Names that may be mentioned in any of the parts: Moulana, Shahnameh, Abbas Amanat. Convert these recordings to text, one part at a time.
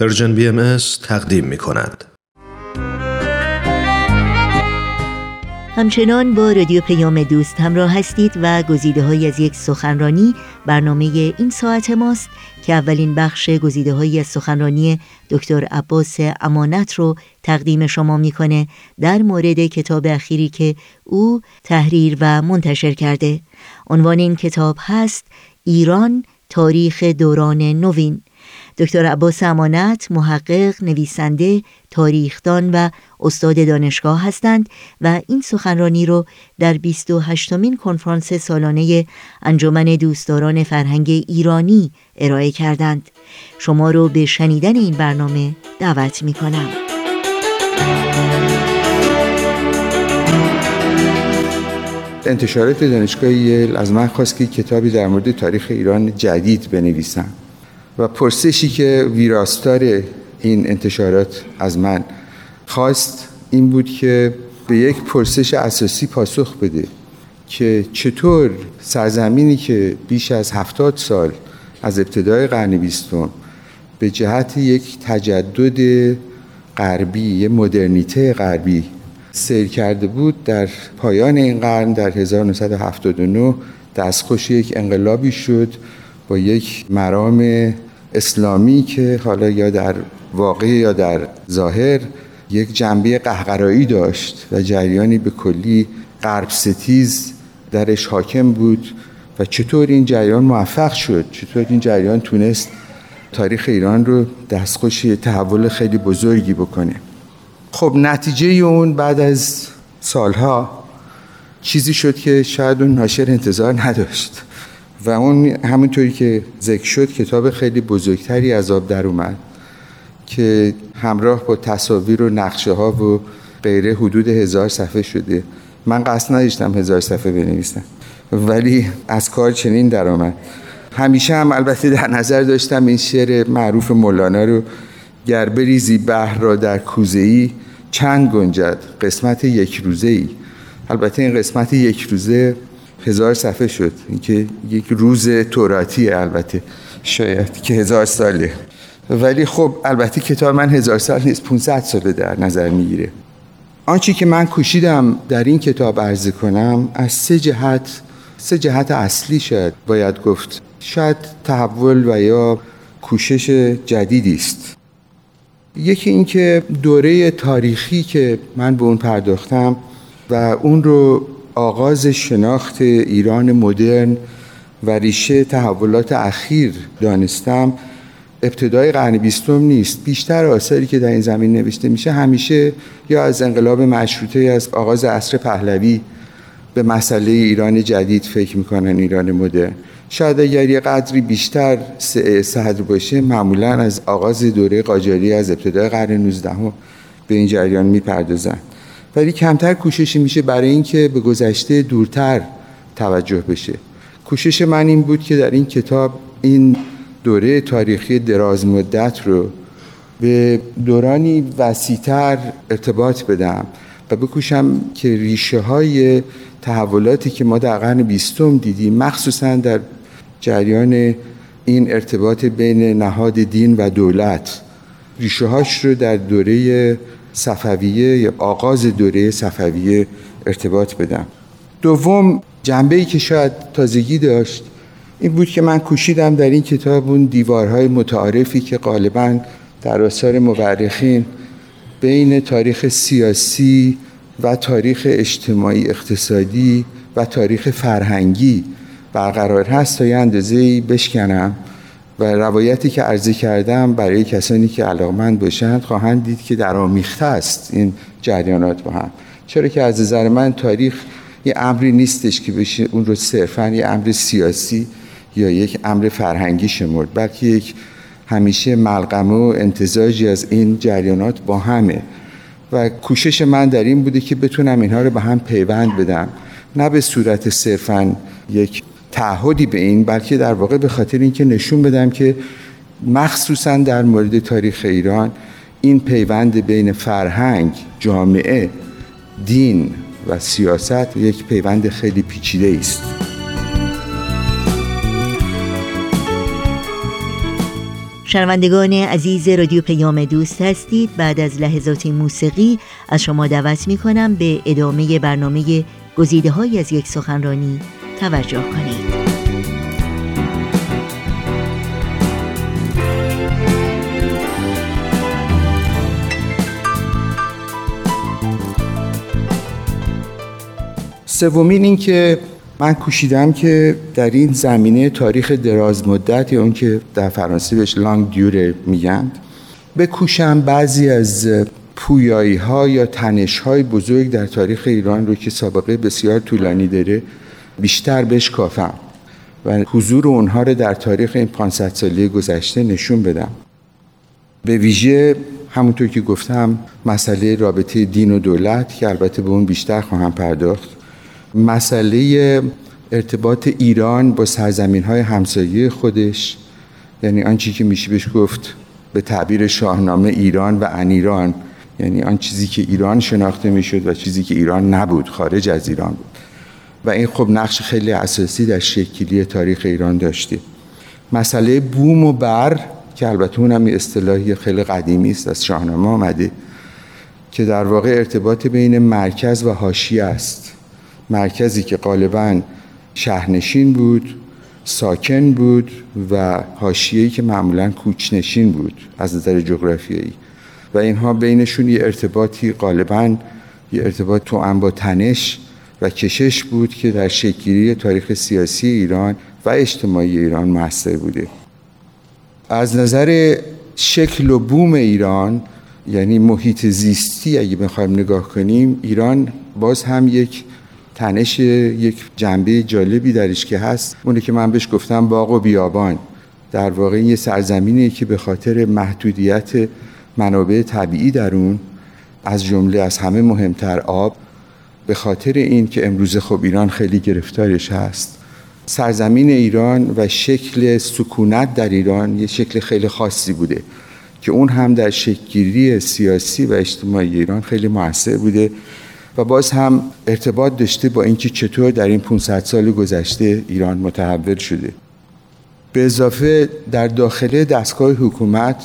پرژن BMS تقدیم می کند. همچنان با رادیو پیام دوست همراه هستید و گزیده‌هایی از یک سخنرانی برنامه این ساعت ماست که اولین بخش گزیده‌هایی از سخنرانی دکتر عباس امانت رو تقدیم شما می‌کنه در مورد کتاب اخیری که او تحریر و منتشر کرده. عنوان این کتاب هست ایران تاریخ دوران نوین. دکتر عباس امانت محقق، نویسنده، تاریخدان و استاد دانشگاه هستند و این سخنرانی رو در 28مین کنفرانس سالانه انجمن دوستداران فرهنگ ایرانی ارائه کردند. شما رو به شنیدن این برنامه دعوت می‌کنم. انتشارات دانشگاهی از من خواست که کتابی در مورد تاریخ ایران جدید بنویسم و پرسشی که ویراستار این انتشارات از من خواست این بود که به یک پرسش اساسی پاسخ بده که چطور سرزمینی که بیش از 70 سال از ابتدای قرن بیستم به جهت یک تجدد غربی، یک مدرنیته غربی سیر کرده بود، در پایان این قرن در 1979 دستخوش یک انقلابی شد با یک مرام اسلامی که حالا یا در واقع یا در ظاهر یک جنبه قهقرایی داشت و جریانی به کلی غرب ستیز درش حاکم بود و چطور این جریان موفق شد، چطور این جریان تونست تاریخ ایران رو دستخوش تحول خیلی بزرگی بکنه. خب نتیجه اون بعد از سالها چیزی شد که شاید اون ناشر انتظار نداشت و اون همونطوری که ذکر شد کتاب خیلی بزرگتری از آب در اومد که همراه با تصاویر و نقشه ها و غیره حدود 1000 صفحه شده. من قصد نداشتم 1000 صفحه بنویسم ولی از کار چنین در آمد. همیشه هم البته در نظر داشتم این شعر معروف مولانا رو گر بریزی بحر را در کوزه‌ای چند گنجد قسمت یک روزه‌ای. البته این قسمت یک روزه 1000 صفحه شد، اینکه یک روز توراتیه، البته شاید که 1000 ساله، ولی خب البته کتاب من 1000 سال نیست، 500 ساله در نظر میگیره. آنچه که من کوشیدم در این کتاب عرض کنم از سه جهت اصلی شد باید گفت، شاید تحول و یا کوشش جدیدی است. یکی این که دوره تاریخی که من به اون پرداختم و اون رو آغاز شناخت ایران مدرن و ریشه تحولات اخیر دانستم ابتدای قرن بیستم نیست. بیشتر آثاری که در این زمین نوشته میشه همیشه یا از انقلاب مشروطه یا از آغاز عصر پهلوی به مسئله ایران جدید فکر میکنن، ایران مدرن. شاید اگر یه قدری بیشتر صدر باشه معمولا از آغاز دوره قاجاری از ابتدای قرن 19 به این جریان میپردازن، ولی کمتر کوششی میشه برای اینکه به گذشته دورتر توجه بشه. کوشش من این بود که در این کتاب این دوره تاریخی دراز مدت رو به دورانی وسیع‌تر ارتباط بدم و بکوشم که ریشه های تحولاتی که ما در قرن بیستم دیدیم مخصوصا در جریان این ارتباط بین نهاد دین و دولت ریشه هاش رو در دوره صفویه یا آغاز دوره صفویه ارتباط بدم. دوم جنبه‌ای که شاید تازگی داشت این بود که من کوشیدم در این کتاب اون دیوارهای متعارفی که غالباً در آثار مورخین بین تاریخ سیاسی و تاریخ اجتماعی اقتصادی و تاریخ فرهنگی برقرار هست تا یه اندازه‌ای بشکنم و روایتی که عرض کردم برای کسانی که علاقمند باشند خواهند دید که درآمیخته است این جریانات با هم، چرا که از نظر من تاریخ یه امری نیستش که بشه اون رو صرفاً یه امر سیاسی یا یک امر فرهنگی شمرد، بلکه یک همیشه ملغمه و امتزاجی از این جریانات با همه و کوشش من در این بوده که بتونم اینها رو با هم پیوند بدم، نه به صورت صرفاً یک تعهدی به این، بلکه در واقع به خاطر اینکه نشون بدم که مخصوصاً در مورد تاریخ ایران این پیوند بین فرهنگ، جامعه، دین و سیاست یک پیوند خیلی پیچیده است. شنوندگان عزیز رادیو پیام دوست هستید. بعد از لحظات موسیقی از شما دعوت می‌کنم به ادامه برنامه گزیده‌هایی از یک سخنرانی توجه کنید. سومین این که من کوشیدم که در این زمینه تاریخ دراز مدت یا اون که در فرانسه بهش لانگ دیوره میگن بکوشم بعضی از پویایی ها یا تنش های بزرگ در تاریخ ایران رو که سابقه بسیار طولانی داره بیشتر بهش کافم و حضور اونها رو در تاریخ این 500 ساله گذشته نشون بدم. به ویژه همونطور که گفتم مسئله رابطه دین و دولت که البته به اون بیشتر خواهم پرداخت، مسئله ارتباط ایران با سرزمین‌های همسایه خودش، یعنی آن چیزی که میشه بهش گفت به تعبیر شاهنامه ایران و انیران، یعنی آن چیزی که ایران شناخته میشد و چیزی که ایران نبود، خارج از ایران بود، و این خب نقش خیلی اساسی در شکلی تاریخ ایران داشته. مسئله بوم و بر که البته اونم یه اصطلاحی خیلی قدیمی است، از شاهنامه آمده، که در واقع ارتباط بین مرکز و حاشیه است. مرکزی که غالباً شهرنشین بود، ساکن بود، و حاشیه‌ای که معمولاً کوچنشین بود از نظر جغرافیایی، و اینها بینشون یه ارتباطی غالباً یه ارتباط توأم با تنش و کشش بود که در شکل‌گیری تاریخ سیاسی ایران و اجتماعی ایران مؤثر بوده. از نظر شکل و بوم ایران، یعنی محیط زیستی اگه بخوایم نگاه کنیم، ایران باز هم یک تنش، یک جنبه جالبی درش که هست، اونه که من بهش گفتم باغ و بیابان. در واقع یه سرزمینی که به خاطر محدودیت منابع طبیعی در اون، از جمله از همه مهمتر آب، به خاطر این که امروز خب ایران خیلی گرفتارش هست، سرزمین ایران و شکل سکونت در ایران یه شکل خیلی خاصی بوده که اون هم در شکل‌گیری سیاسی و اجتماعی ایران خیلی مؤثر بوده و باز هم ارتباط داشته با اینکه چطور در این 500 سال گذشته ایران متحول شده. به اضافه در داخل دستگاه حکومت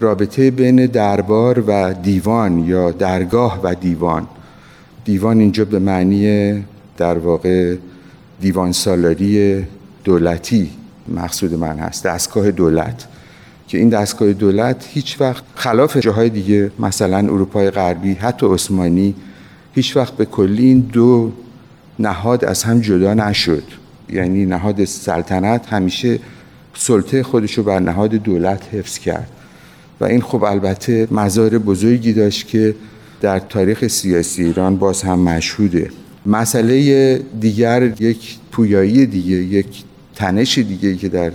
رابطه بین دربار و دیوان یا درگاه و دیوان، دیوان اینجا به معنی در واقع دیوان سالاری دولتی مقصود من هست، دستگاه دولت، که این دستگاه دولت هیچ وقت خلاف جاهای دیگه مثلا اروپای غربی حتی عثمانی هیچ وقت به کلی این دو نهاد از هم جدا نشد، یعنی نهاد سلطنت همیشه سلطه خودشو بر نهاد دولت حفظ کرد و این خب البته مزار بزرگی داشت که در تاریخ سیاسی ایران باز هم مشهوده. مسئله دیگر، یک پویایی دیگه، یک تنش دیگه که در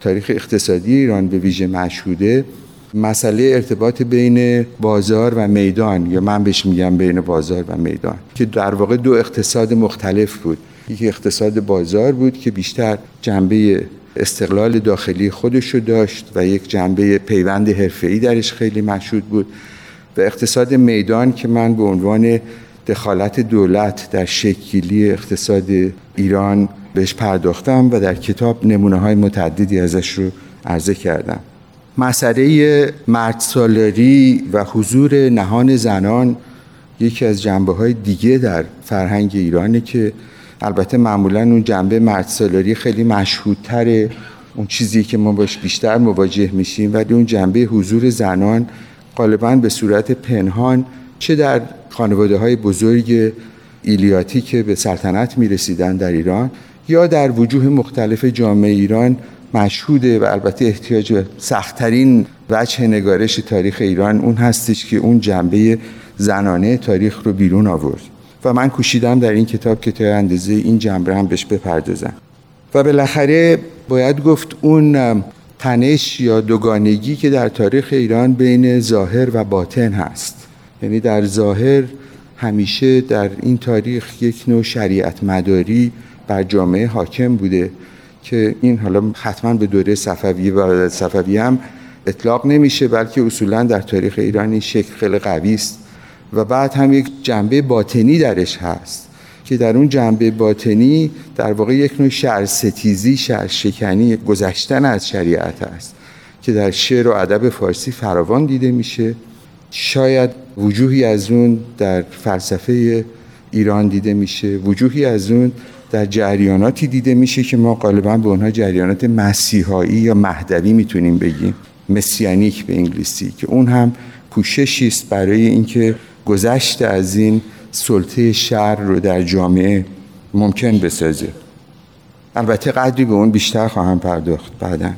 تاریخ اقتصادی ایران به ویژه مشهوده، مسئله ارتباط بین بازار و میدان، یا من بهش میگم بین بازار و میدان، که در واقع دو اقتصاد مختلف بود. یک اقتصاد بازار بود که بیشتر جنبه استقلال داخلی خودشو داشت و یک جنبه پیوند حرفه‌ای درش خیلی مشهود بود، و اقتصاد میدان که من به عنوان دخالت دولت در شکلی اقتصاد ایران بهش پرداختم و در کتاب نمونه‌های متعددی ازش رو عرضه کردم. مسئله مردسالاری و حضور نهان زنان یکی از جنبه‌های دیگه در فرهنگ ایرانه که البته معمولاً اون جنبه مردسالاری خیلی مشهودتره، اون چیزی که ما باش بیشتر مواجه میشیم، ولی اون جنبه حضور زنان غالباً به صورت پنهان چه در خانواده‌های بزرگ ایلیاتی که به سلطنت می‌رسیدن در ایران یا در وجوه مختلف جامعه ایران مشهوده، و البته احتیاج به سخت‌ترین وجه نگارش تاریخ ایران اون هستش که اون جنبه زنانه تاریخ رو بیرون آورد و من کوشیدم در این کتاب که تا اندازه این جنبه هم بهش بپردازم. و بالاخره باید گفت اون تنش یا دوگانگی که در تاریخ ایران بین ظاهر و باطن هست، یعنی در ظاهر همیشه در این تاریخ یک نوع شریعت مداری بر جامعه حاکم بوده که این حالا حتما به دوره صفویه و صفویه هم اطلاق نمیشه، بلکه اصولا در تاریخ ایران این شکل خیلی قوی است. و بعد هم یک جنبه باطنی درش هست که در اون جنبه باطنی در واقع یک نوع شرع ستیزی، شرع شکنی، گذشتن از شریعت است که در شعر و ادب فارسی فراوان دیده میشه، شاید وجوهی از اون در فلسفه ایران دیده میشه، وجوهی از اون در جریاناتی دیده میشه که ما غالبا به اونها جریانات مسیحایی یا مهدوی میتونیم بگیم، مسیانیک به انگلیسی، که اون هم کوششی است برای اینکه گذشت از این سلطه شر رو در جامعه ممکن بسازه. البته قدری به اون بیشتر خواهم پرداخت بعداً.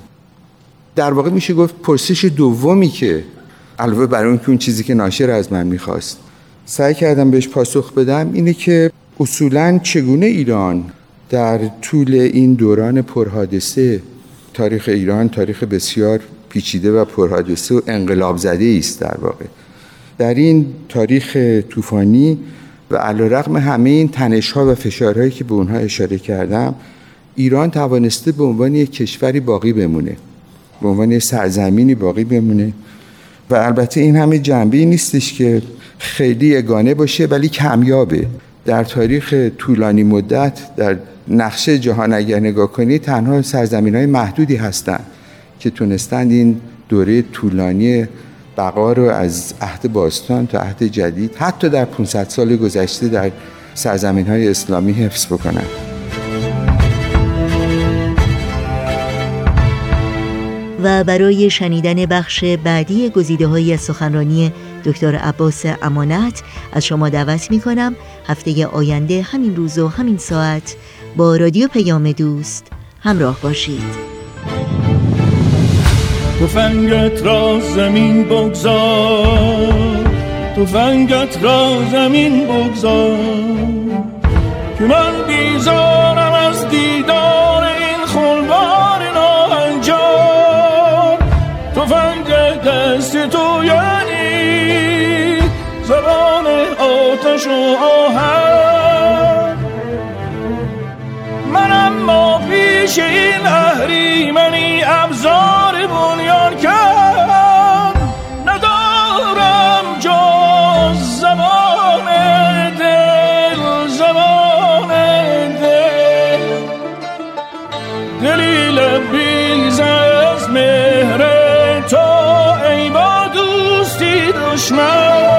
در واقع میشه گفت پرسش دومی که علاوه بر اون چیزی که ناشر از من میخواست سعی کردم بهش پاسخ بدم اینه که اصولاً چگونه ایران در طول این دوران پرحادثه، تاریخ ایران تاریخ بسیار پیچیده و پرحادثه و انقلاب زده است، در واقع در این تاریخ طوفانی و علیرغم همه این تنش‌ها و فشارهایی که به اونها اشاره کردم، ایران توانسته به عنوان یک کشوری باقی بمونه، به عنوان یک سرزمینی باقی بمونه. و البته این همه جنبه‌ای نیستش که خیلی یگانه باشه، ولی کمیابه. در تاریخ طولانی مدت در نقشه جهان اگر نگاه کنی، تنها سرزمین‌های محدودی هستند که تونستند این دوره طولانی بقا رو از عهد باستان تا عهد جدید، حتی در 500 سال گذشته در سرزمین‌های اسلامی حفظ بکنن. و برای شنیدن بخش بعدی گزیده‌هایی از سخنرانی دکتر عباس امانت از شما دعوت می‌کنم هفته آینده همین روز و همین ساعت با رادیو پیام دوست همراه باشید. تفنگت را زمین بگذار که من بیزارم از دیدار این خلوار ناهنجار. تفنگ دست تو یعنی زبان آتش و آهن من، اما پیش این اهریمنی ابزار بنیان کرد ندارم جز زمان دل دلی لبریز از مهر تو ای با دوستی دشمن.